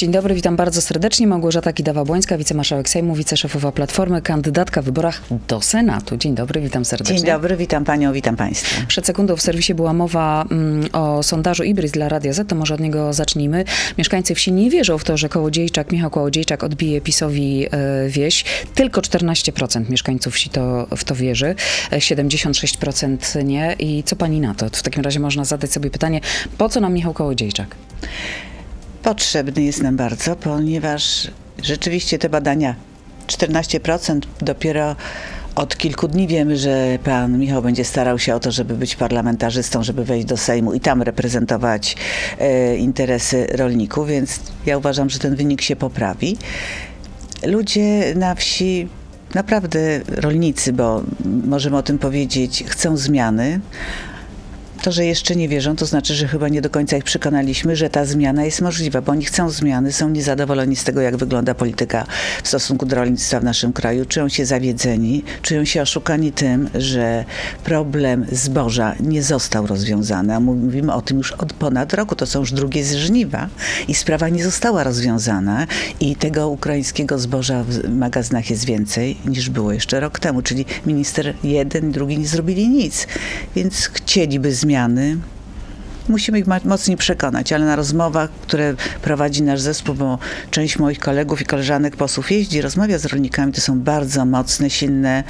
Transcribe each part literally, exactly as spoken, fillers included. Dzień dobry, witam bardzo serdecznie. Małgorzata Kidawa-Błońska, wicemarszałek Sejmu, wiceszefowa Platformy, kandydatka w wyborach do Senatu. Dzień dobry, witam serdecznie. Dzień dobry, witam panią, witam państwa. Przed sekundą w serwisie była mowa mm, o sondażu IBRIS dla Radia Z, to może od niego zacznijmy. Mieszkańcy wsi nie wierzą w to, że Kołodziejczak, Michał Kołodziejczak odbije PiS-owi y, wieś. Tylko czternaście procent mieszkańców wsi to, w to wierzy, siedemdziesiąt sześć procent nie. I co pani na to? W takim razie można zadać sobie pytanie, po co nam Michał Kołodziejczak? Potrzebny jest nam bardzo, ponieważ rzeczywiście te badania, czternaście procent dopiero od kilku dni wiemy, że pan Michał będzie starał się o to, żeby być parlamentarzystą, żeby wejść do Sejmu i tam reprezentować e, interesy rolników, więc ja uważam, że ten wynik się poprawi. Ludzie na wsi, naprawdę rolnicy, bo możemy o tym powiedzieć, chcą zmiany. To, że jeszcze nie wierzą, to znaczy, że chyba nie do końca ich przekonaliśmy, że ta zmiana jest możliwa, bo oni chcą zmiany, są niezadowoleni z tego, jak wygląda polityka w stosunku do rolnictwa w naszym kraju. Czują się zawiedzeni, czują się oszukani tym, że problem zboża nie został rozwiązany. A mówimy o tym już od ponad roku, to są już drugie żniwa i sprawa nie została rozwiązana i tego ukraińskiego zboża w magazynach jest więcej niż było jeszcze rok temu, czyli minister jeden, drugi nie zrobili nic, więc chcieliby zmiany. Zmiany. Musimy ich mocniej przekonać, ale na rozmowach, które prowadzi nasz zespół, bo część moich kolegów i koleżanek posłów jeździ, rozmawia z rolnikami, to są bardzo mocne, silne,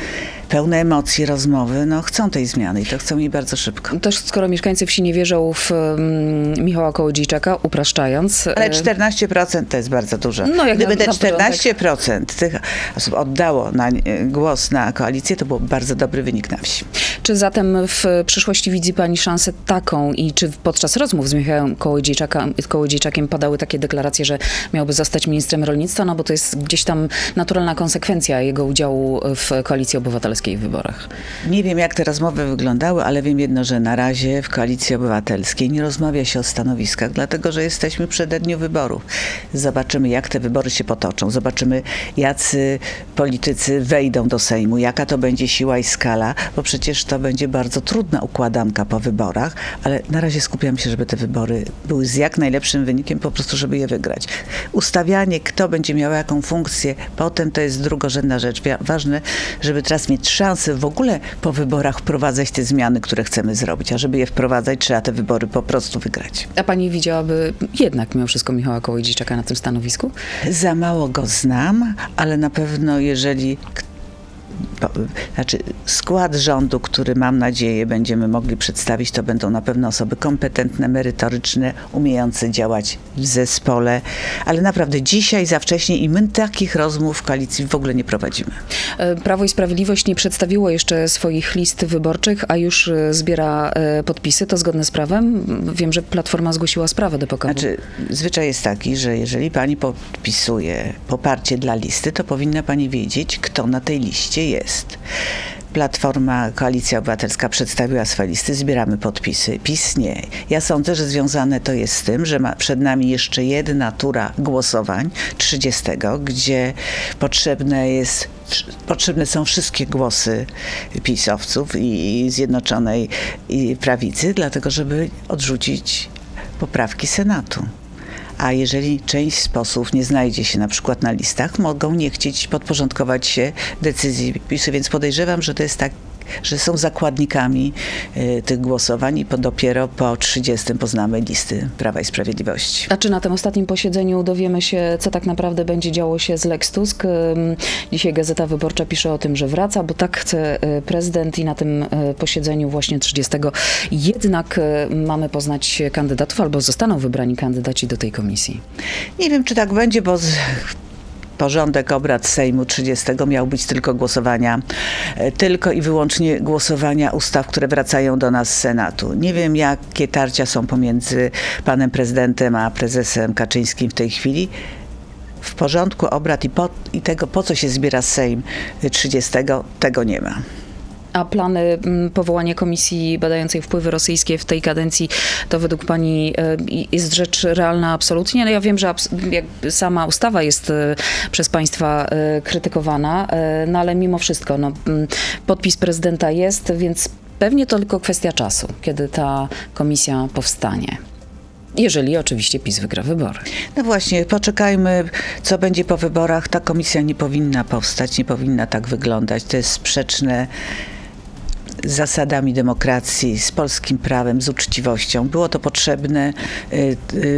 pełne emocji rozmowy, no chcą tej zmiany i to chcą jej bardzo szybko. Też skoro mieszkańcy wsi nie wierzą w um, Michała Kołodziejczaka, upraszczając... Ale czternaście procent to jest bardzo dużo. No, jak Gdyby na, te czternaście procent tych osób oddało na, głos na koalicję, to był bardzo dobry wynik na wsi. Czy zatem w przyszłości widzi pani szansę taką i czy podczas rozmów z Michałem Kołodziejczakiem padały takie deklaracje, że miałby zostać ministrem rolnictwa, no bo to jest gdzieś tam naturalna konsekwencja jego udziału w Koalicji Obywatelskiej w wyborach? Nie wiem, jak te rozmowy wyglądały, ale wiem jedno, że na razie w Koalicji Obywatelskiej nie rozmawia się o stanowiskach, dlatego że jesteśmy w przededniu wyborów. Zobaczymy, jak te wybory się potoczą, zobaczymy, jacy politycy wejdą do Sejmu, jaka to będzie siła i skala, bo przecież to będzie bardzo trudna układanka po wyborach, ale na razie skupiam się, żeby te wybory były z jak najlepszym wynikiem, po prostu, żeby je wygrać. Ustawianie, kto będzie miał jaką funkcję potem, to jest drugorzędna rzecz. Ważne, żeby teraz mieć szansę w ogóle po wyborach wprowadzać te zmiany, które chcemy zrobić, a żeby je wprowadzać, trzeba te wybory po prostu wygrać. A pani widziałaby jednak mimo wszystko Michała Kołodziejczaka na tym stanowisku? Za mało go znam, ale na pewno jeżeli... Znaczy, skład rządu, który mam nadzieję będziemy mogli przedstawić, to będą na pewno osoby kompetentne, merytoryczne, umiejące działać w zespole, ale naprawdę dzisiaj za wcześnie i my takich rozmów w koalicji w ogóle nie prowadzimy. Prawo i Sprawiedliwość nie przedstawiło jeszcze swoich list wyborczych, a już zbiera podpisy, to zgodne z prawem? Wiem, że Platforma zgłosiła sprawę do P K W. Znaczy, zwyczaj jest taki, że jeżeli pani podpisuje poparcie dla listy, to powinna pani wiedzieć, kto na tej liście jest. Platforma, Koalicja Obywatelska przedstawiła swoje listy, zbieramy podpisy, PiS nie. Ja sądzę, że związane to jest z tym, że ma przed nami jeszcze jedna tura głosowań trzydziestego, gdzie potrzebne jest potrzebne są wszystkie głosy PiS-owców i, i Zjednoczonej i Prawicy, dlatego żeby odrzucić poprawki Senatu. A jeżeli część z posłów nie znajdzie się na przykład na listach, mogą nie chcieć podporządkować się decyzji PiS-u, więc podejrzewam, że to jest tak, że są zakładnikami y, tych głosowań i po, dopiero po trzydziestym poznamy listy Prawa i Sprawiedliwości. A czy na tym ostatnim posiedzeniu dowiemy się, co tak naprawdę będzie działo się z Lex Tusk? Dzisiaj Gazeta Wyborcza pisze o tym, że wraca, bo tak chce prezydent i na tym posiedzeniu właśnie trzydziestego jednak mamy poznać kandydatów albo zostaną wybrani kandydaci do tej komisji. Nie wiem, czy tak będzie, bo... Z... Porządek obrad Sejmu trzydziestego miał być tylko głosowania, tylko i wyłącznie głosowania ustaw, które wracają do nas z Senatu. Nie wiem, jakie tarcia są pomiędzy panem prezydentem a prezesem Kaczyńskim w tej chwili. W porządku obrad i, po, i tego, po co się zbiera Sejm trzydziestego, tego nie ma. A plany powołania komisji badającej wpływy rosyjskie w tej kadencji, to według pani jest rzecz realna absolutnie? No ja wiem, że sama ustawa jest przez państwa krytykowana, no ale mimo wszystko, no, podpis prezydenta jest, więc pewnie to tylko kwestia czasu, kiedy ta komisja powstanie. jeżeli oczywiście PiS wygra wybory. No właśnie, poczekajmy, co będzie po wyborach. Ta komisja nie powinna powstać, nie powinna tak wyglądać. To jest sprzeczne z zasadami demokracji, z polskim prawem, z uczciwością. Było to potrzebne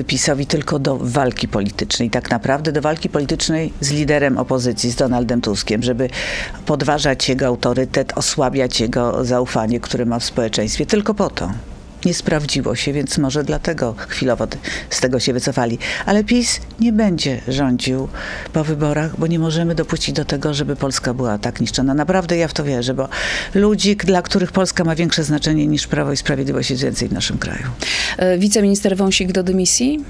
PiS-owi tylko do walki politycznej. Tak naprawdę do walki politycznej z liderem opozycji, z Donaldem Tuskiem, żeby podważać jego autorytet, osłabiać jego zaufanie, które ma w społeczeństwie. Tylko po to. Nie sprawdziło się, więc może dlatego chwilowo z tego się wycofali. Ale PiS nie będzie rządził po wyborach, bo nie możemy dopuścić do tego, żeby Polska była tak niszczona. Naprawdę ja w to wierzę, bo ludzi, dla których Polska ma większe znaczenie niż Prawo i Sprawiedliwość, jest więcej w naszym kraju. Wiceminister Wąsik do dymisji?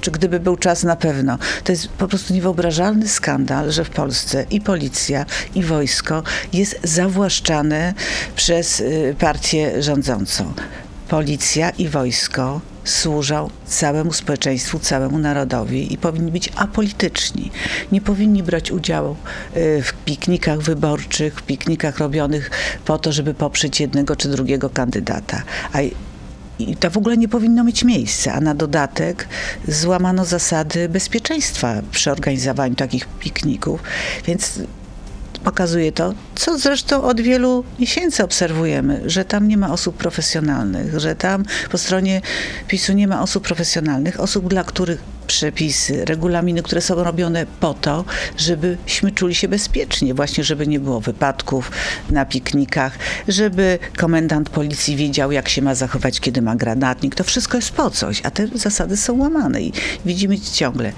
Czy gdyby był czas, na pewno. To jest po prostu niewyobrażalny skandal, że w Polsce i policja, i wojsko jest zawłaszczane przez partię rządzącą. Policja i wojsko służą całemu społeczeństwu, całemu narodowi i powinni być apolityczni. Nie powinni brać udziału w piknikach wyborczych, w piknikach robionych po to, żeby poprzeć jednego czy drugiego kandydata. A I to w ogóle nie powinno mieć miejsca, a na dodatek złamano zasady bezpieczeństwa przy organizowaniu takich pikników, więc pokazuje to, co zresztą od wielu miesięcy obserwujemy, że tam nie ma osób profesjonalnych, że tam po stronie PiS-u nie ma osób profesjonalnych, osób, dla których przepisy, regulaminy, które są robione po to, żebyśmy czuli się bezpiecznie, właśnie żeby nie było wypadków na piknikach, żeby komendant policji wiedział, jak się ma zachować, kiedy ma granatnik. To wszystko jest po coś, a te zasady są łamane i widzimy ciągle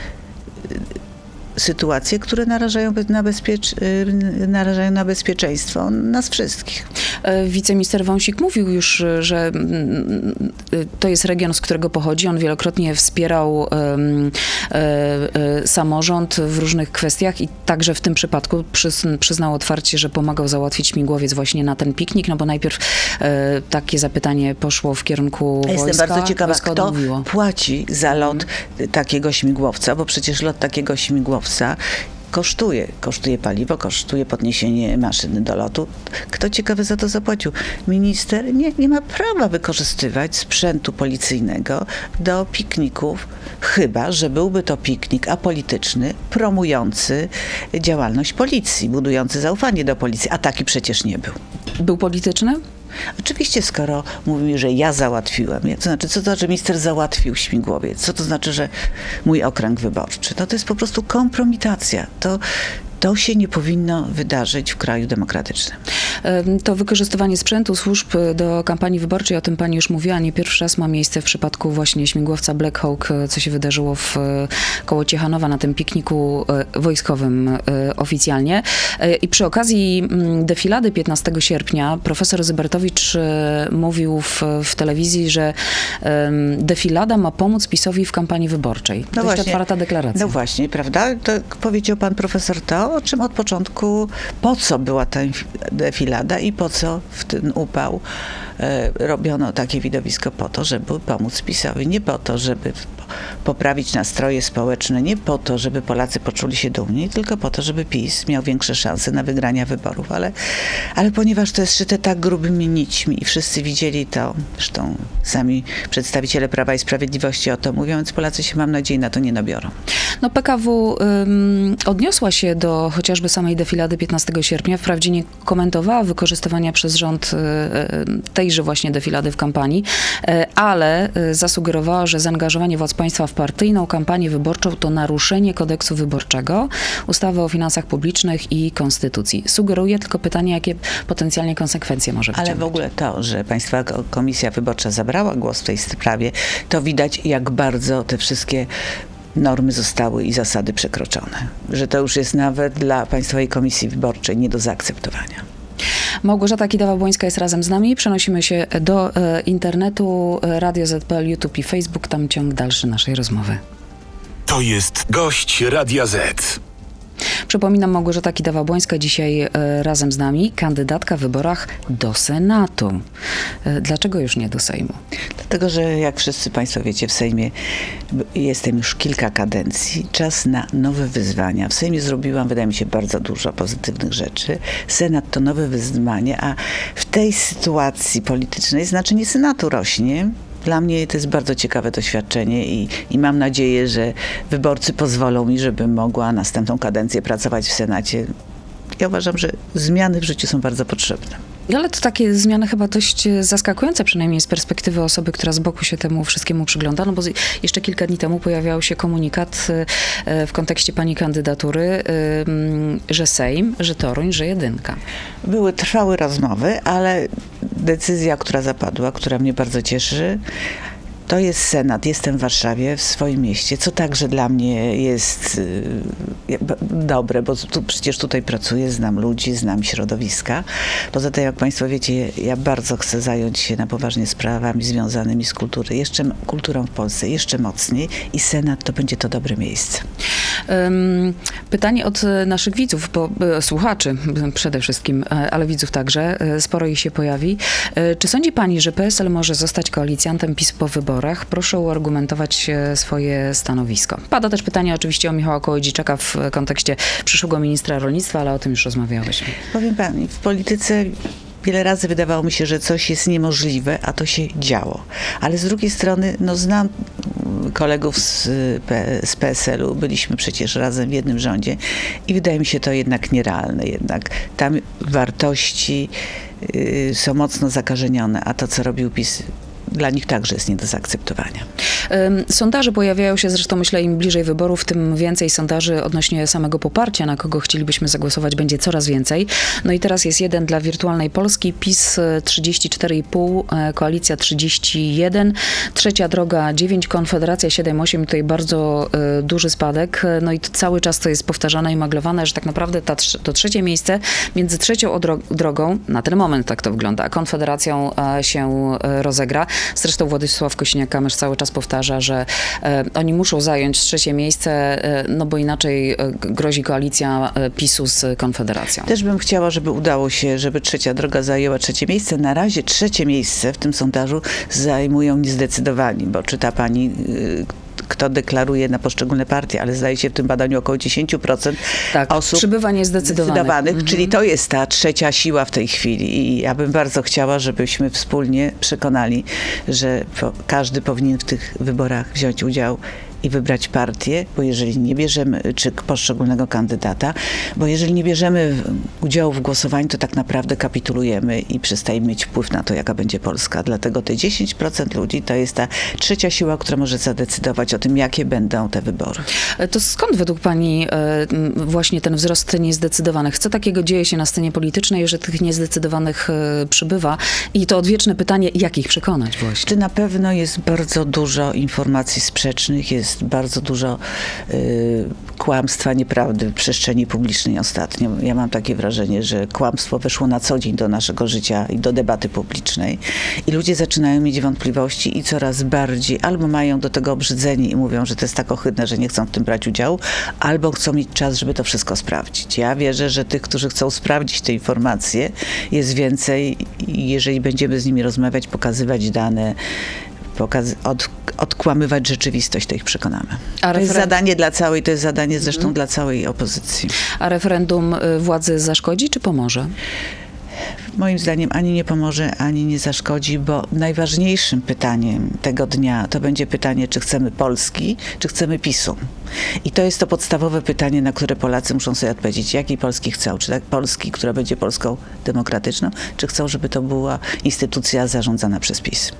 sytuacje, które narażają na, bezpiecz... narażają na bezpieczeństwo nas wszystkich. Wiceminister Wąsik mówił już, że to jest region, z którego pochodzi. On wielokrotnie wspierał um, um, samorząd w różnych kwestiach i także w tym przypadku przyznał otwarcie, że pomagał załatwić śmigłowiec właśnie na ten piknik, no bo najpierw um, takie zapytanie poszło w kierunku wojska. Jestem bardzo ciekawa, kto odmówiło. płaci za lot hmm. takiego śmigłowca, bo przecież lot takiego śmigłowca kosztuje. Kosztuje paliwo, kosztuje podniesienie maszyny do lotu. Kto ciekawy za to zapłacił? Minister nie, nie ma prawa wykorzystywać sprzętu policyjnego do pikników, chyba że byłby to piknik apolityczny, promujący działalność policji, budujący zaufanie do policji, a taki przecież nie był. Był polityczny? Oczywiście, skoro mówimy, że ja załatwiłem, to znaczy, co to znaczy, że minister załatwił śmigłowiec? Co to znaczy, że mój okręg wyborczy? No to jest po prostu kompromitacja. To, to się nie powinno wydarzyć w kraju demokratycznym. To wykorzystywanie sprzętu służb do kampanii wyborczej, o tym pani już mówiła, nie pierwszy raz ma miejsce w przypadku właśnie śmigłowca Black Hawk, co się wydarzyło w, koło Ciechanowa na tym pikniku wojskowym oficjalnie. I przy okazji defilady piętnastego sierpnia profesor Zybertowicz mówił w, w telewizji, że defilada ma pomóc PiS-owi w kampanii wyborczej. No to właśnie, jest otwarta deklaracja. No właśnie, prawda? To powiedział pan profesor to, o czym od początku, po co była ta defilada i po co w ten upał e, robiono takie widowisko? Po to, żeby pomóc PiS-owi, nie po to, żeby poprawić nastroje społeczne, nie po to, żeby Polacy poczuli się dumni, tylko po to, żeby PiS miał większe szanse na wygrania wyborów, ale, ale ponieważ to jest szyte tak grubymi nićmi i wszyscy widzieli to, zresztą sami przedstawiciele Prawa i Sprawiedliwości o to mówią, więc Polacy się, mam nadzieję, na to nie nabiorą. No P K W ym, odniosła się do chociażby samej defilady piętnastego sierpnia, wprawdzie nie komentowała wykorzystywania przez rząd tejże właśnie defilady w kampanii, ale zasugerowała, że zaangażowanie władz państwa w partyjną kampanię wyborczą to naruszenie kodeksu wyborczego, ustawy o finansach publicznych i konstytucji. Sugeruje, tylko pytanie, jakie potencjalnie konsekwencje może wyciągnąć. Ale w ogóle to, że Państwowa Komisja Wyborcza zabrała głos w tej sprawie, to widać, jak bardzo te wszystkie normy zostały i zasady przekroczone. Że to już jest nawet dla Państwowej Komisji Wyborczej nie do zaakceptowania. Małgorzata Kidawa-Błońska jest razem z nami. Przenosimy się do e, internetu, Radio Z kropka pe el, YouTube i Facebook. Tam ciąg dalszy naszej rozmowy. To jest gość Radia Z. Przypominam, Małgorzata Kidawa-Błońska dzisiaj e, razem z nami, kandydatka w wyborach do Senatu. E, dlaczego już nie do Sejmu? Dlatego, że jak wszyscy Państwo wiecie, w Sejmie jestem już kilka kadencji. Czas na nowe wyzwania. W Sejmie zrobiłam, wydaje mi się, bardzo dużo pozytywnych rzeczy. Senat to nowe wyzwanie, a w tej sytuacji politycznej znaczenie Senatu rośnie. Dla mnie to jest bardzo ciekawe doświadczenie i, i mam nadzieję, że wyborcy pozwolą mi, żebym mogła następną kadencję pracować w Senacie. Ja uważam, że zmiany w życiu są bardzo potrzebne. Ale to takie zmiany chyba dość zaskakujące, przynajmniej z perspektywy osoby, która z boku się temu wszystkiemu przygląda, no bo jeszcze kilka dni temu pojawiał się komunikat w kontekście pani kandydatury, że Sejm, że Toruń, że jedynka. Były trwałe rozmowy, ale decyzja, która zapadła, która mnie bardzo cieszy, to jest Senat. Jestem w Warszawie, w swoim mieście, co także dla mnie jest y, dobre, bo tu, przecież tutaj pracuję, znam ludzi, znam środowiska. Poza tym, jak Państwo wiecie, ja bardzo chcę zająć się na poważnie sprawami związanymi z kulturą, jeszcze kulturą w Polsce, jeszcze mocniej i Senat to będzie to dobre miejsce. Pytanie od naszych widzów, bo słuchaczy przede wszystkim, ale widzów także, sporo ich się pojawi. Czy sądzi Pani, że P S L może zostać koalicjantem PiS po wyborach? Proszę uargumentować swoje stanowisko. Pada też pytanie oczywiście o Michała Kołodziejczaka w kontekście przyszłego ministra rolnictwa, ale o tym już rozmawiałyśmy. Powiem pani, w polityce wiele razy wydawało mi się, że coś jest niemożliwe, a to się działo. Ale z drugiej strony, no znam kolegów z, z P S L-u, byliśmy przecież razem w jednym rządzie i wydaje mi się to jednak nierealne. Jednak tam wartości yy, są mocno zakażenione, a to, co robił PiS, dla nich także jest nie do zaakceptowania. Sondaże pojawiają się, zresztą myślę, im bliżej wyborów, tym więcej sondaży odnośnie samego poparcia, na kogo chcielibyśmy zagłosować, będzie coraz więcej. No i teraz jest jeden dla wirtualnej Polski, PiS trzydzieści cztery i pół, Koalicja trzydzieści jeden, Trzecia Droga dziewięć, Konfederacja siedem osiem, tutaj bardzo y, duży spadek. No i to cały czas to jest powtarzane i maglowane, że tak naprawdę ta, to trzecie miejsce między Trzecią Drogą, na ten moment tak to wygląda, a Konfederacją a się rozegra. Zresztą Władysław Kosiniak już cały czas powtarza, że e, oni muszą zająć trzecie miejsce, e, no bo inaczej e, grozi koalicja e, PiS-u z Konfederacją. Też bym chciała, żeby udało się, żeby Trzecia Droga zajęła trzecie miejsce. Na razie trzecie miejsce w tym sondażu zajmują niezdecydowani, bo czy ta pani... Y, kto deklaruje na poszczególne partie, ale zdaje się w tym badaniu około dziesięć procent tak, osób przybywa niezdecydowanych, mhm. czyli to jest ta trzecia siła w tej chwili i ja bym bardzo chciała, żebyśmy wspólnie przekonali, że każdy powinien w tych wyborach wziąć udział i wybrać partię, bo jeżeli nie bierzemy, czy poszczególnego kandydata, bo jeżeli nie bierzemy udziału w głosowaniu, to tak naprawdę kapitulujemy i przestajemy mieć wpływ na to, jaka będzie Polska. Dlatego te dziesięć procent ludzi to jest ta trzecia siła, która może zadecydować o tym, jakie będą te wybory. To skąd według Pani właśnie ten wzrost niezdecydowanych? Co takiego dzieje się na scenie politycznej, że tych niezdecydowanych przybywa? I to odwieczne pytanie, jak ich przekonać właśnie? Czy na pewno jest bardzo dużo informacji sprzecznych, jest Jest bardzo dużo y, kłamstwa, nieprawdy w przestrzeni publicznej ostatnio. Ja mam takie wrażenie, że kłamstwo weszło na co dzień do naszego życia i do debaty publicznej. I ludzie zaczynają mieć wątpliwości i coraz bardziej albo mają do tego obrzydzenie i mówią, że to jest tak ohydne, że nie chcą w tym brać udziału, albo chcą mieć czas, żeby to wszystko sprawdzić. Ja wierzę, że tych, którzy chcą sprawdzić te informacje, jest więcej i jeżeli będziemy z nimi rozmawiać, pokazywać dane, pokaz- od, odkłamywać rzeczywistość, to ich przekonamy. A to jest zadanie dla całej, to jest zadanie zresztą mhm. dla całej opozycji. A referendum władzy zaszkodzi czy pomoże? Moim zdaniem ani nie pomoże, ani nie zaszkodzi, bo najważniejszym pytaniem tego dnia to będzie pytanie, czy chcemy Polski, czy chcemy PiS-u. I to jest to podstawowe pytanie, na które Polacy muszą sobie odpowiedzieć, jakiej Polski chcą. Czy tak Polski, która będzie Polską demokratyczną, czy chcą, żeby to była instytucja zarządzana przez PiS?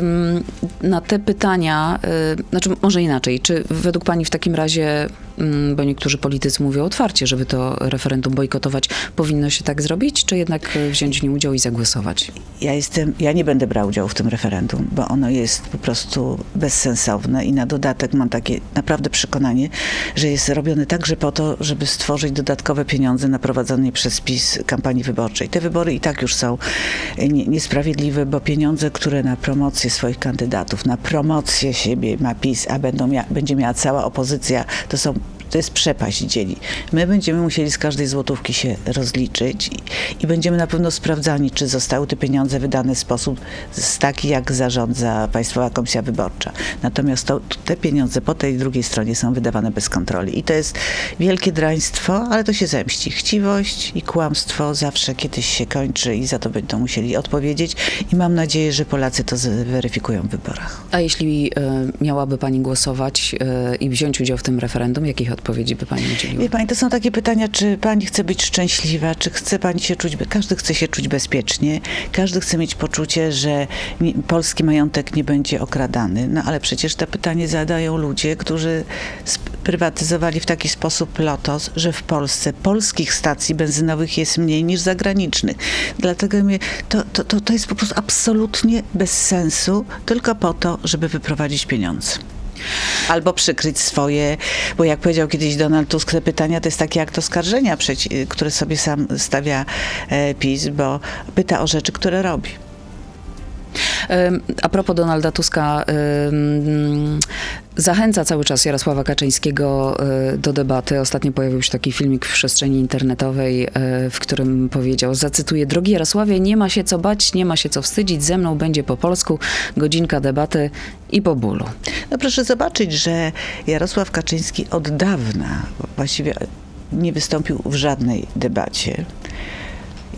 Ym, na te pytania, y, znaczy może inaczej, czy według Pani w takim razie, y, bo niektórzy politycy mówią otwarcie, żeby to referendum bojkotować, powinno się tak zrobić, czy jednak wziąć w nim udział i zagłosować? Ja jestem, ja nie będę brała udziału w tym referendum, bo ono jest po prostu bezsensowne i na dodatek mam takie naprawdę przekonanie, że jest robione także po to, żeby stworzyć dodatkowe pieniądze na prowadzenie przez PiS kampanii wyborczej. Te wybory i tak już są nie, niesprawiedliwe, bo pieniądze, które na promocję swoich kandydatów, na promocję siebie ma PiS, a będą mia- będzie miała cała opozycja, to są To jest przepaść dzieli. My będziemy musieli z każdej złotówki się rozliczyć i, i będziemy na pewno sprawdzani, czy zostały te pieniądze wydane w sposób taki, jak zarządza Państwowa Komisja Wyborcza. Natomiast to, te pieniądze po tej drugiej stronie są wydawane bez kontroli. I to jest wielkie draństwo, ale to się zemści. Chciwość i kłamstwo zawsze kiedyś się kończy i za to będą musieli odpowiedzieć. I mam nadzieję, że Polacy to zweryfikują w wyborach. A jeśli y, miałaby Pani głosować y, i wziąć udział w tym referendum, jakich odpowiedzi by Pani udzieliła? Wie Pani, to są takie pytania, czy Pani chce być szczęśliwa, czy chce Pani się czuć, każdy chce się czuć bezpiecznie, każdy chce mieć poczucie, że nie, polski majątek nie będzie okradany. No ale przecież to pytanie zadają ludzie, którzy sprywatyzowali w taki sposób LOTOS, że w Polsce polskich stacji benzynowych jest mniej niż zagranicznych. Dlatego to, to, to, to jest po prostu absolutnie bez sensu, tylko po to, żeby wyprowadzić pieniądze. Albo przykryć swoje, bo jak powiedział kiedyś Donald Tusk, te pytania to jest taki akt oskarżenia, które sobie sam stawia PiS, bo pyta o rzeczy, które robi. A propos Donalda Tuska, zachęca cały czas Jarosława Kaczyńskiego do debaty. Ostatnio pojawił się taki filmik w przestrzeni internetowej, w którym powiedział, zacytuję, drogi Jarosławie, nie ma się co bać, nie ma się co wstydzić, ze mną będzie po polsku, godzinka debaty i po bólu. No proszę zobaczyć, że Jarosław Kaczyński od dawna właściwie nie wystąpił w żadnej debacie.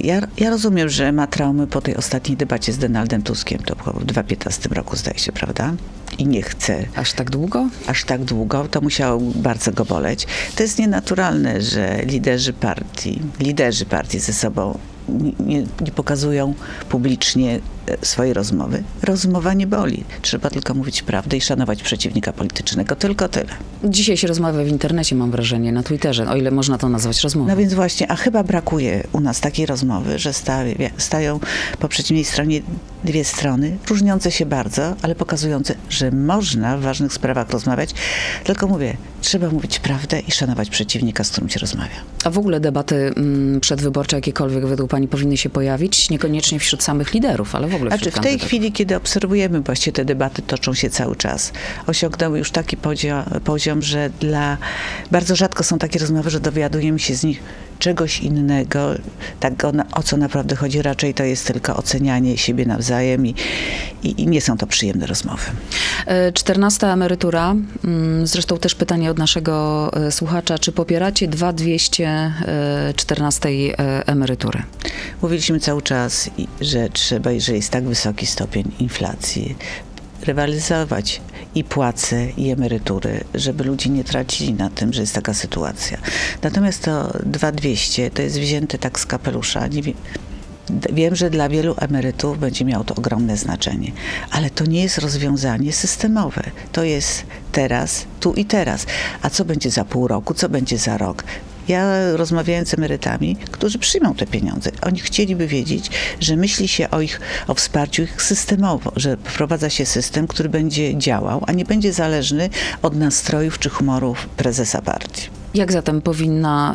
Ja, ja rozumiem, że ma traumy po tej ostatniej debacie z Donaldem Tuskiem, to w dwa tysiące piętnastym roku zdaje się, prawda? I nie chce. Aż tak długo? Aż tak długo, to musiało bardzo go boleć. To jest nienaturalne, że liderzy partii, liderzy partii ze sobą nie, nie pokazują publicznie swojej rozmowy. Rozmowa nie boli. Trzeba tylko mówić prawdę i szanować przeciwnika politycznego. Tylko tyle. Dzisiaj się rozmawia w internecie, mam wrażenie, na Twitterze, o ile można to nazwać rozmową. No więc właśnie, a chyba brakuje u nas takiej rozmowy, że stawia, stają po przeciwnej stronie dwie strony, różniące się bardzo, ale pokazujące, że można w ważnych sprawach rozmawiać. Tylko mówię, trzeba mówić prawdę i szanować przeciwnika, z którym się rozmawia. A w ogóle debaty m, przedwyborcze jakiekolwiek według Pani powinny się pojawić? Niekoniecznie wśród samych liderów, ale w ogóle wśród kandydatów. Znaczy w tej chwili, kiedy obserwujemy, właściwie te debaty toczą się cały czas. Osiągnęły już taki poziom, poziom, że dla... Bardzo rzadko są takie rozmowy, że dowiadujemy się z nich czegoś innego. Tak o, o co naprawdę chodzi, raczej to jest tylko ocenianie siebie nawzajem i, i, i nie są to przyjemne rozmowy. czternasta emerytura. Zresztą też pytanie od naszego słuchacza. Czy popieracie dwa tysiące dwieście czternastej emerytury? Mówiliśmy cały czas, że trzeba, jeżeli jest tak wysoki stopień inflacji, rywalizować i płace, i emerytury, żeby ludzie nie tracili na tym, że jest taka sytuacja. Natomiast to dwa tysiące dwieście to jest wzięte tak z kapelusza. Nie wiem. Wiem, że dla wielu emerytów będzie miało to ogromne znaczenie, ale to nie jest rozwiązanie systemowe. To jest teraz, tu i teraz. A co będzie za pół roku, co będzie za rok? Ja rozmawiałem z emerytami, którzy przyjmą te pieniądze. Oni chcieliby wiedzieć, że myśli się o ich, o wsparciu ich systemowo, że wprowadza się system, który będzie działał, a nie będzie zależny od nastrojów czy humorów prezesa partii. Jak zatem powinna,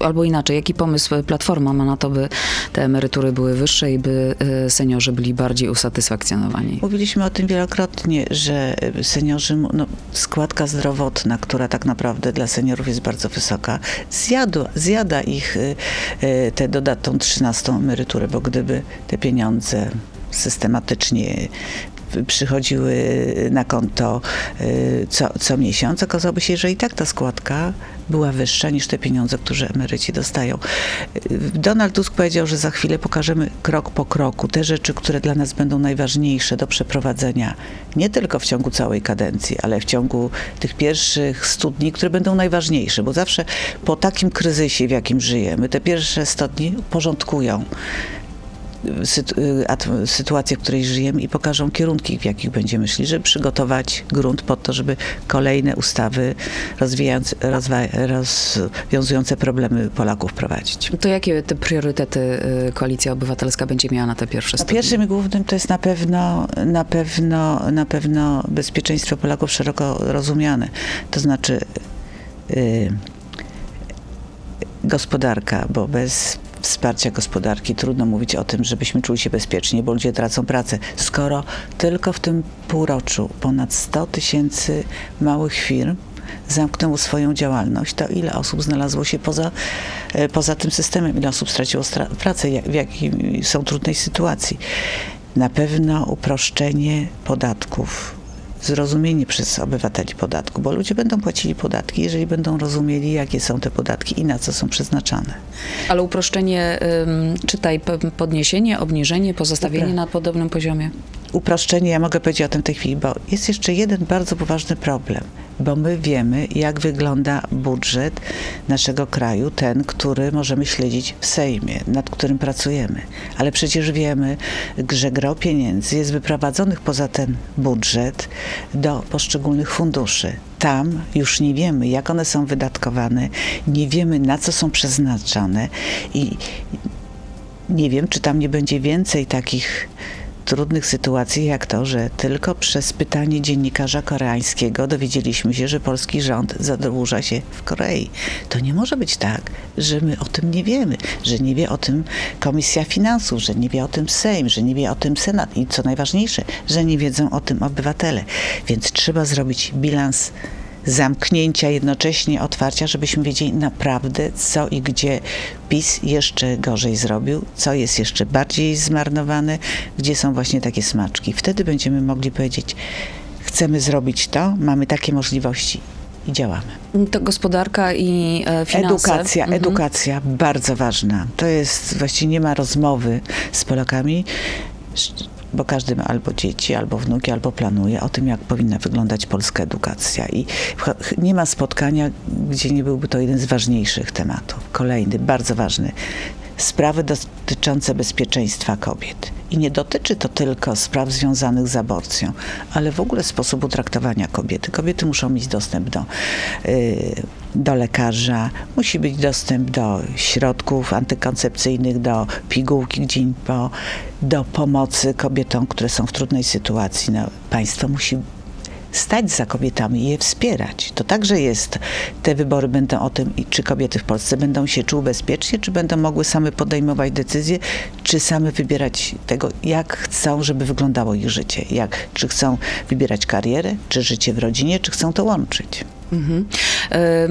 albo inaczej, jaki pomysł Platforma ma na to, by te emerytury były wyższe i by seniorzy byli bardziej usatysfakcjonowani? Mówiliśmy o tym wielokrotnie, że seniorzy, no, składka zdrowotna, która tak naprawdę dla seniorów jest bardzo wysoka, zjadła, zjada ich tę dodatną trzynastą emeryturę, bo gdyby te pieniądze systematycznie przychodziły na konto co, co miesiąc, okazałoby się, że i tak ta składka była wyższa niż te pieniądze, które emeryci dostają. Donald Tusk powiedział, że za chwilę pokażemy krok po kroku te rzeczy, które dla nas będą najważniejsze do przeprowadzenia, nie tylko w ciągu całej kadencji, ale w ciągu tych pierwszych stu dni, które będą najważniejsze, bo zawsze po takim kryzysie, w jakim żyjemy, te pierwsze sto dni porządkują sytuację, w której żyjemy i pokażą kierunki, w jakich będziemy szli, żeby przygotować grunt pod to, żeby kolejne ustawy rozwiązujące problemy Polaków prowadzić. To jakie te priorytety Koalicja Obywatelska będzie miała na te pierwsze stopnie? Pierwszym i głównym to jest na pewno, na pewno, na pewno bezpieczeństwo Polaków szeroko rozumiane. To znaczy yy, gospodarka, bo bez wsparcia gospodarki trudno mówić o tym, żebyśmy czuli się bezpiecznie, bo ludzie tracą pracę. Skoro tylko w tym półroczu ponad sto tysięcy małych firm zamknęło swoją działalność, to ile osób znalazło się poza, poza tym systemem, ile osób straciło stra- pracę, jak, w jakiej są trudnej sytuacji. Na pewno uproszczenie podatków, zrozumienie przez obywateli podatku, bo ludzie będą płacili podatki, jeżeli będą rozumieli, jakie są te podatki i na co są przeznaczane. Ale uproszczenie, czytaj, podniesienie, obniżenie, pozostawienie Upra- na podobnym poziomie. Uproszczenie, ja mogę powiedzieć o tym w tej chwili, bo jest jeszcze jeden bardzo poważny problem, bo my wiemy, jak wygląda budżet naszego kraju, ten, który możemy śledzić w Sejmie, nad którym pracujemy. Ale przecież wiemy, że gros pieniędzy jest wyprowadzonych poza ten budżet do poszczególnych funduszy. Tam już nie wiemy, jak one są wydatkowane, nie wiemy, na co są przeznaczane i nie wiem, czy tam nie będzie więcej takich trudnych sytuacji jak to, że tylko przez pytanie dziennikarza koreańskiego dowiedzieliśmy się, że polski rząd zadłuża się w Korei. To nie może być tak, że my o tym nie wiemy, że nie wie o tym Komisja Finansów, że nie wie o tym Sejm, że nie wie o tym Senat i co najważniejsze, że nie wiedzą o tym obywatele. Więc trzeba zrobić bilans zamknięcia, jednocześnie otwarcia, żebyśmy wiedzieli naprawdę, co i gdzie PiS jeszcze gorzej zrobił, co jest jeszcze bardziej zmarnowane, gdzie są właśnie takie smaczki. Wtedy będziemy mogli powiedzieć, chcemy zrobić to, mamy takie możliwości i działamy. To gospodarka i finanse. Edukacja, mhm. edukacja bardzo ważna. To jest, właściwie nie ma rozmowy z Polakami, bo każdy ma albo dzieci, albo wnuki, albo planuje o tym, jak powinna wyglądać polska edukacja. I nie ma spotkania, gdzie nie byłby to jeden z ważniejszych tematów. Kolejny, bardzo ważny. Sprawy dotyczące bezpieczeństwa kobiet. I nie dotyczy to tylko spraw związanych z aborcją, ale w ogóle sposobu traktowania kobiety. Kobiety muszą mieć dostęp do, do lekarza, musi być dostęp do środków antykoncepcyjnych, do pigułki dzień po, do pomocy kobietom, które są w trudnej sytuacji. No, państwo musi stać za kobietami i je wspierać. To także jest, te wybory będą o tym, czy kobiety w Polsce będą się czuły bezpiecznie, czy będą mogły same podejmować decyzje, czy same wybierać tego, jak chcą, żeby wyglądało ich życie. Jak, czy chcą wybierać karierę, czy życie w rodzinie, czy chcą to łączyć. Mhm.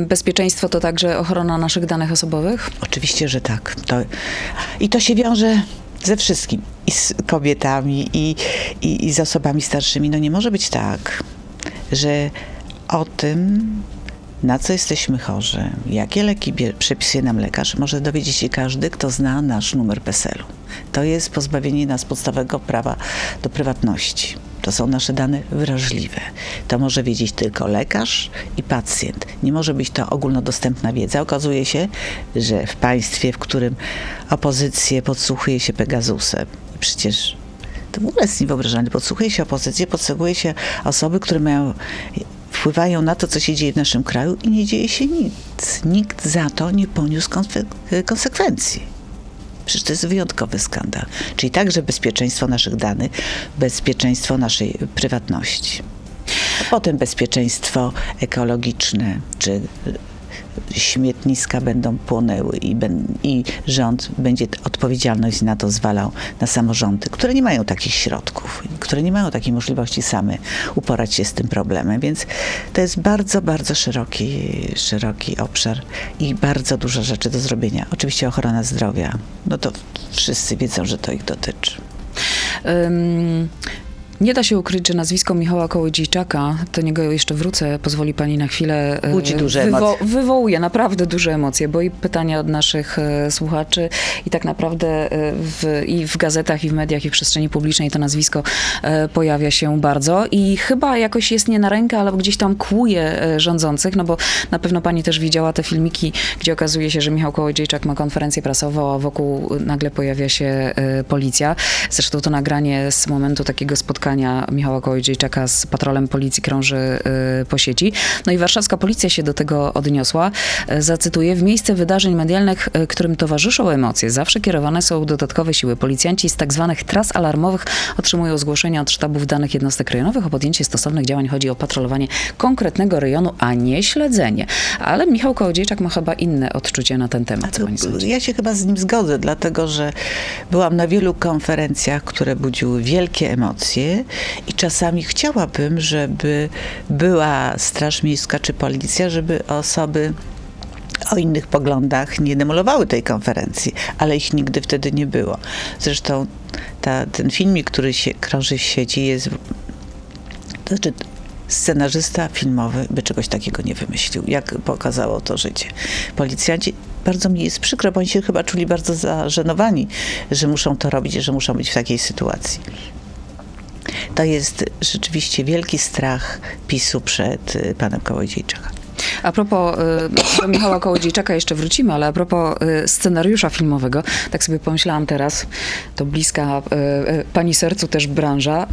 Bezpieczeństwo to także ochrona naszych danych osobowych? Oczywiście, że tak. To, i to się wiąże ze wszystkim. I z kobietami, i, i, i z osobami starszymi. No nie może być tak, że o tym, na co jesteśmy chorzy, jakie leki bier- przepisuje nam lekarz, może dowiedzieć się każdy, kto zna nasz numer PESEL-u. To jest pozbawienie nas podstawowego prawa do prywatności. To są nasze dane wrażliwe. To może wiedzieć tylko lekarz i pacjent. Nie może być to ogólnodostępna wiedza. Okazuje się, że w państwie, w którym opozycję podsłuchuje się Pegasusem, przecież to w ogóle jest niewyobrażalne. Podsłuchuje się opozycję, podsłuchuje się osoby, które mają, wpływają na to, co się dzieje w naszym kraju i nie dzieje się nic. Nikt za to nie poniósł konsekwencji. Przecież to jest wyjątkowy skandal. Czyli także bezpieczeństwo naszych danych, bezpieczeństwo naszej prywatności. A potem bezpieczeństwo ekologiczne, czy śmietniska będą płonęły i, ben, i rząd będzie odpowiedzialność na to zwalał na samorządy, które nie mają takich środków, które nie mają takiej możliwości same uporać się z tym problemem. Więc to jest bardzo, bardzo szeroki, szeroki obszar i bardzo dużo rzeczy do zrobienia. Oczywiście ochrona zdrowia, no to wszyscy wiedzą, że to ich dotyczy. Um... Nie da się ukryć, że nazwisko Michała Kołodziejczaka, do niego jeszcze wrócę, pozwoli pani na chwilę, budzi duże wywo- emocje. Wywołuje naprawdę duże emocje, bo i pytania od naszych słuchaczy i tak naprawdę w, i w gazetach, i w mediach, i w przestrzeni publicznej to nazwisko pojawia się bardzo i chyba jakoś jest nie na rękę, ale gdzieś tam kłuje rządzących, no bo na pewno pani też widziała te filmiki, gdzie okazuje się, że Michał Kołodziejczak ma konferencję prasową, a wokół nagle pojawia się policja. Zresztą to nagranie z momentu takiego spotkania Michała Kołodziejczaka z patrolem policji krąży y, po sieci. No i warszawska policja się do tego odniosła. Zacytuję, w miejsce wydarzeń medialnych, którym towarzyszą emocje, zawsze kierowane są dodatkowe siły. Policjanci z tak zwanych tras alarmowych otrzymują zgłoszenia od sztabów danych jednostek rejonowych o podjęcie stosownych działań. Chodzi o patrolowanie konkretnego rejonu, a nie śledzenie. Ale Michał Kołodziejczak ma chyba inne odczucie na ten temat. To, ja się chyba z nim zgodzę, dlatego że byłam na wielu konferencjach, które budziły wielkie emocje, mnie i czasami chciałabym, żeby była Straż Miejska czy Policja, żeby osoby o innych poglądach nie demolowały tej konferencji, ale ich nigdy wtedy nie było. Zresztą ta, ten filmik, który się krąży w sieci, jest... To znaczy, scenarzysta filmowy by czegoś takiego nie wymyślił, jak pokazało to życie. Policjanci, bardzo mi jest przykro, bo oni się chyba czuli bardzo zażenowani, że muszą to robić, że muszą być w takiej sytuacji. To jest rzeczywiście wielki strach PiS-u przed panem Kołodziejczaka. A propos, do Michała Kołodziejczaka jeszcze wrócimy, ale a propos scenariusza filmowego, tak sobie pomyślałam teraz, to bliska pani sercu też branża.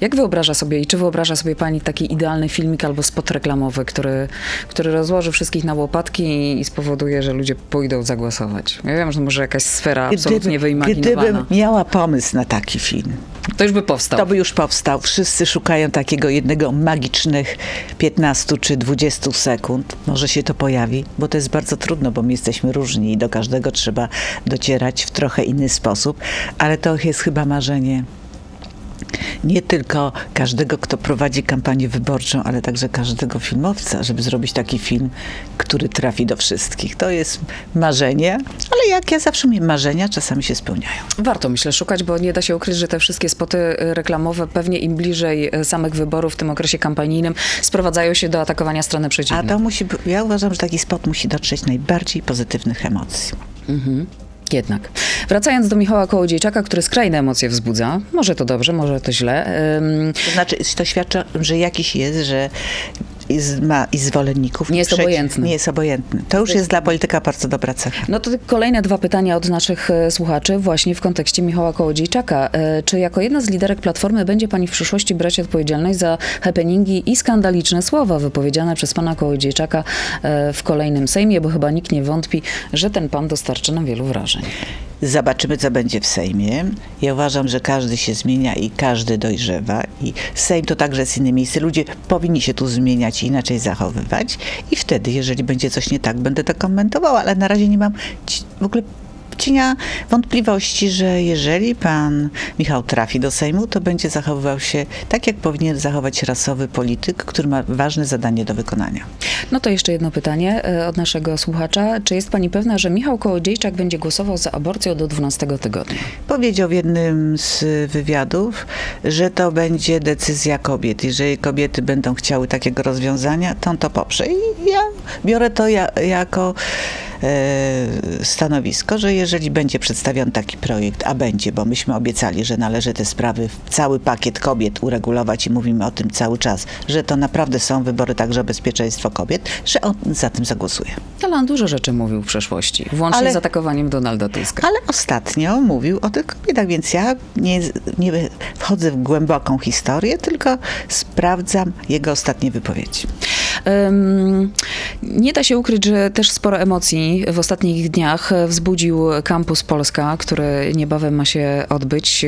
Jak wyobraża sobie i czy wyobraża sobie pani taki idealny filmik albo spot reklamowy, który, który rozłoży wszystkich na łopatki i spowoduje, że ludzie pójdą zagłosować? Ja wiem, że może jakaś sfera absolutnie wyimaginowana. Gdybym miała pomysł na taki film. To już by powstał. To by już powstał. Wszyscy szukają takiego jednego magicznych piętnastu czy dwudziestu sekund. Może się to pojawi, bo to jest bardzo trudno, bo my jesteśmy różni i do każdego trzeba docierać w trochę inny sposób, ale to jest chyba marzenie nie tylko każdego, kto prowadzi kampanię wyborczą, ale także każdego filmowca, żeby zrobić taki film, który trafi do wszystkich. To jest marzenie, ale jak ja zawsze miałem marzenia, czasami się spełniają. Warto, myślę, szukać, bo nie da się ukryć, że te wszystkie spoty reklamowe pewnie im bliżej samych wyborów w tym okresie kampanijnym sprowadzają się do atakowania strony przeciwnej. A to musi, ja uważam, że taki spot musi dotrzeć najbardziej pozytywnych emocji. Mhm. Jednak. Wracając do Michała Kołodziejczaka, który skrajne emocje wzbudza, może to dobrze, może to źle. Ym... To znaczy, to świadczy, że jakiś jest, że jest, ma i zwolenników. Nie jest przeci- obojętny. Nie jest obojętny. To już jest dla polityka bardzo dobra cecha. No to kolejne dwa pytania od naszych słuchaczy właśnie w kontekście Michała Kołodziejczaka. Czy jako jedna z liderek Platformy będzie pani w przyszłości brać odpowiedzialność za happeningi i skandaliczne słowa wypowiedziane przez pana Kołodziejczaka w kolejnym Sejmie, bo chyba nikt nie wątpi, że ten pan dostarczy nam wielu wrażeń. Zobaczymy, co będzie w Sejmie. Ja uważam, że każdy się zmienia i każdy dojrzewa. I Sejm to także jest inne miejsce. Ludzie powinni się tu zmieniać i inaczej zachowywać. I wtedy, jeżeli będzie coś nie tak, będę to komentowała. Ale na razie nie mam w ogóle cienia wątpliwości, że jeżeli pan Michał trafi do Sejmu, to będzie zachowywał się tak, jak powinien zachować rasowy polityk, który ma ważne zadanie do wykonania. No to jeszcze jedno pytanie od naszego słuchacza. Czy jest pani pewna, że Michał Kołodziejczak będzie głosował za aborcją do dwunastego tygodnia? Powiedział w jednym z wywiadów, że to będzie decyzja kobiet. Jeżeli kobiety będą chciały takiego rozwiązania, to on to poprze. I ja biorę to ja, jako e, stanowisko, że jeżeli będzie przedstawiony taki projekt, a będzie, bo myśmy obiecali, że należy te sprawy, cały pakiet kobiet uregulować i mówimy o tym cały czas, że to naprawdę są wybory także o bezpieczeństwo kobiet, że on za tym zagłosuje. Ale on dużo rzeczy mówił w przeszłości, włącznie ale, z atakowaniem Donalda Tuska. Ale ostatnio mówił o tych kobietach, więc ja nie, nie wchodzę w głęboką historię, tylko sprawdzam jego ostatnie wypowiedzi. Um, nie da się ukryć, że też sporo emocji w ostatnich dniach wzbudził Kampus Polska, który niebawem ma się odbyć.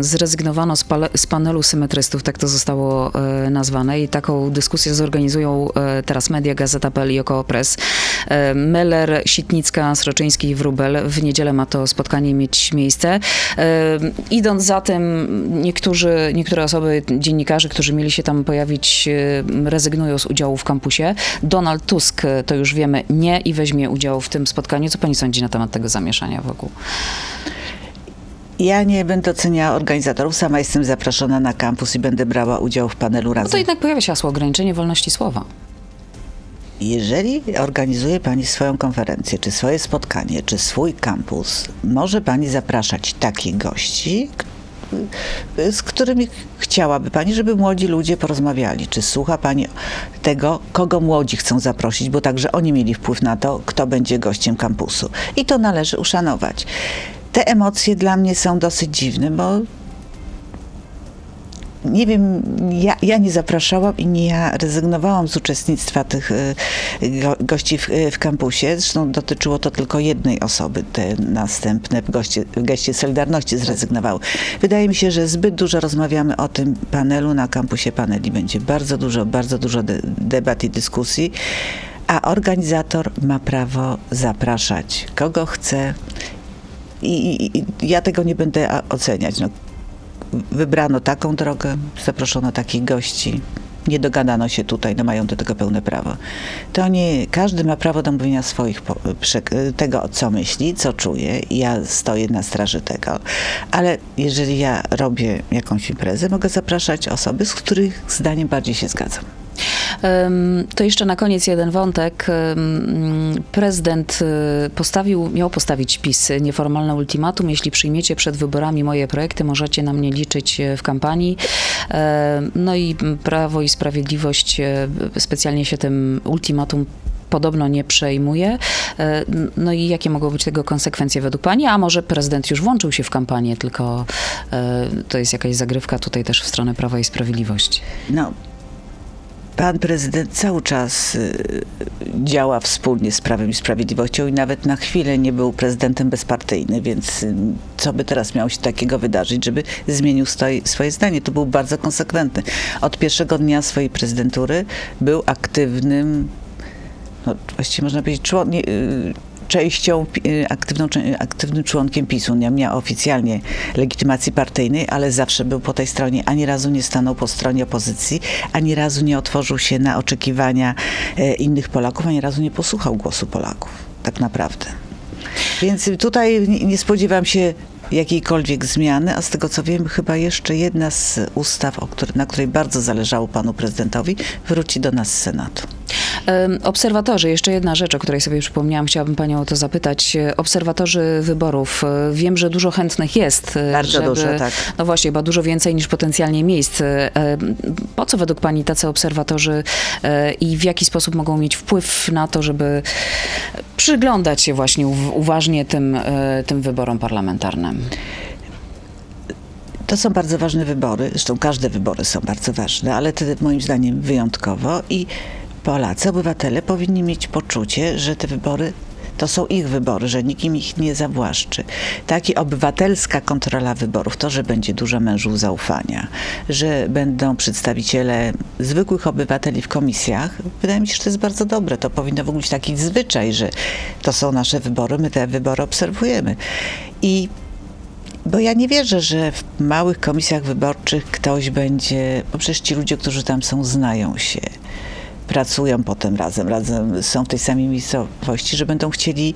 Zrezygnowano z, pale, z panelu symetrystów, tak to zostało e, nazwane, i taką dyskusję zorganizują e, teraz media, Gazeta kropka pe el i Oko kropka press. E, Meller, Sitnicka, Sroczyński i Wróbel. W niedzielę ma to spotkanie mieć miejsce. E, idąc za tym, niektórzy, niektóre osoby, dziennikarze, którzy mieli się tam pojawić, e, rezygnują z udziału w kampusie. Donald Tusk, to już wiemy, nie i weźmie udział w tym spotkaniu. Co pani sądzi na temat tego zamieszania wokół? Ja nie będę oceniała organizatorów. Sama jestem zaproszona na kampus i będę brała udział w panelu razem. No to jednak pojawia się hasło ograniczenie wolności słowa. Jeżeli organizuje pani swoją konferencję, czy swoje spotkanie, czy swój kampus, może pani zapraszać takich gości, z którymi chciałaby pani, żeby młodzi ludzie porozmawiali. Czy słucha pani tego, kogo młodzi chcą zaprosić, bo także oni mieli wpływ na to, kto będzie gościem kampusu. I to należy uszanować. Te emocje dla mnie są dosyć dziwne, bo nie wiem, ja, ja nie zapraszałam i nie ja rezygnowałam z uczestnictwa tych go, gości w, w kampusie. Zresztą dotyczyło to tylko jednej osoby. Te następne goście w geście solidarności zrezygnowały. Wydaje mi się, że zbyt dużo rozmawiamy o tym panelu. Na kampusie paneli będzie bardzo dużo, bardzo dużo de, debat i dyskusji. A organizator ma prawo zapraszać kogo chce i, i, i ja tego nie będę oceniać. No. wybrano taką drogę, zaproszono takich gości. Nie dogadano się tutaj, no mają do tego pełne prawo. To nie, każdy ma prawo do mówienia swoich, tego co myśli, co czuje. Ja stoję na straży tego, ale jeżeli ja robię jakąś imprezę, mogę zapraszać osoby, z których zdaniem bardziej się zgadzam. To jeszcze na koniec jeden wątek. Prezydent postawił, miał postawić PiS nieformalne ultimatum. Jeśli przyjmiecie przed wyborami moje projekty, możecie na mnie liczyć w kampanii. No i Prawo i Sprawiedliwość specjalnie się tym ultimatum podobno nie przejmuje. No i jakie mogą być tego konsekwencje według pani? A może prezydent już włączył się w kampanię, tylko to jest jakaś zagrywka tutaj też w stronę Prawa i Sprawiedliwości? No. Pan prezydent cały czas działa wspólnie z Prawem i Sprawiedliwością i nawet na chwilę nie był prezydentem bezpartyjny, więc co by teraz miało się takiego wydarzyć, żeby zmienił swoje zdanie? To był bardzo konsekwentny. Od pierwszego dnia swojej prezydentury był aktywnym, no właściwie można powiedzieć, członkiem, częścią, aktywną, aktywnym członkiem PiS-u. Nie miał oficjalnie legitymacji partyjnej, ale zawsze był po tej stronie. Ani razu nie stanął po stronie opozycji, ani razu nie otworzył się na oczekiwania innych Polaków, ani razu nie posłuchał głosu Polaków, tak naprawdę. Więc tutaj nie spodziewam się jakiejkolwiek zmiany, a z tego co wiem, chyba jeszcze jedna z ustaw, o której, na której bardzo zależało panu prezydentowi, wróci do nas z Senatu. Obserwatorzy, jeszcze jedna rzecz, o której sobie przypomniałam, chciałabym panią o to zapytać. Obserwatorzy wyborów, wiem, że dużo chętnych jest. Bardzo żeby, dużo, tak. No właśnie, chyba dużo więcej niż potencjalnie miejsc. Po co według pani tacy obserwatorzy i w jaki sposób mogą mieć wpływ na to, żeby przyglądać się właśnie uważnie tym, tym wyborom parlamentarnym? To są bardzo ważne wybory, zresztą każde wybory są bardzo ważne, ale te moim zdaniem wyjątkowo i Polacy, obywatele powinni mieć poczucie, że te wybory to są ich wybory, że nikim ich nie zawłaszczy. Taka obywatelska kontrola wyborów, to, że będzie dużo mężów zaufania, że będą przedstawiciele zwykłych obywateli w komisjach, wydaje mi się, że to jest bardzo dobre. To powinno w ogóle być taki zwyczaj, że to są nasze wybory, my te wybory obserwujemy. I Bo ja nie wierzę, że w małych komisjach wyborczych ktoś będzie, bo przecież ci ludzie, którzy tam są, znają się. Pracują potem razem, razem są w tej samej miejscowości, że będą chcieli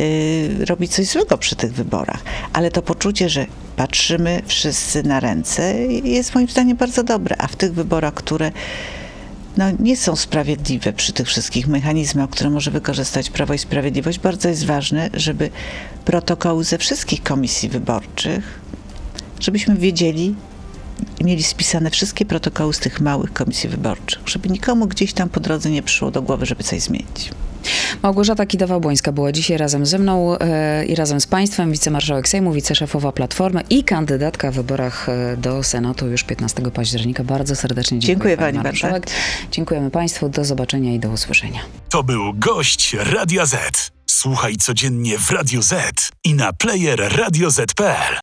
y, robić coś złego przy tych wyborach. Ale to poczucie, że patrzymy wszyscy na ręce, jest moim zdaniem bardzo dobre. A w tych wyborach, które no, nie są sprawiedliwe przy tych wszystkich mechanizmach, które może wykorzystać Prawo i Sprawiedliwość, bardzo jest ważne, żeby protokoły ze wszystkich komisji wyborczych, żebyśmy wiedzieli, i mieli spisane wszystkie protokoły z tych małych komisji wyborczych, żeby nikomu gdzieś tam po drodze nie przyszło do głowy, żeby coś zmienić. Małgorzata Kidawa-Błońska była dzisiaj razem ze mną e, i razem z Państwem, wicemarszałek Sejmu, wiceszefowa Platformy i kandydatka w wyborach do Senatu już piętnastego października. Bardzo serdecznie dziękuję, dziękuję pani, pani marszałek. Bardzo. Dziękujemy Państwu, do zobaczenia i do usłyszenia. To był gość Radia Z. Słuchaj codziennie w Radio Z i na player radio zet kropka pe el.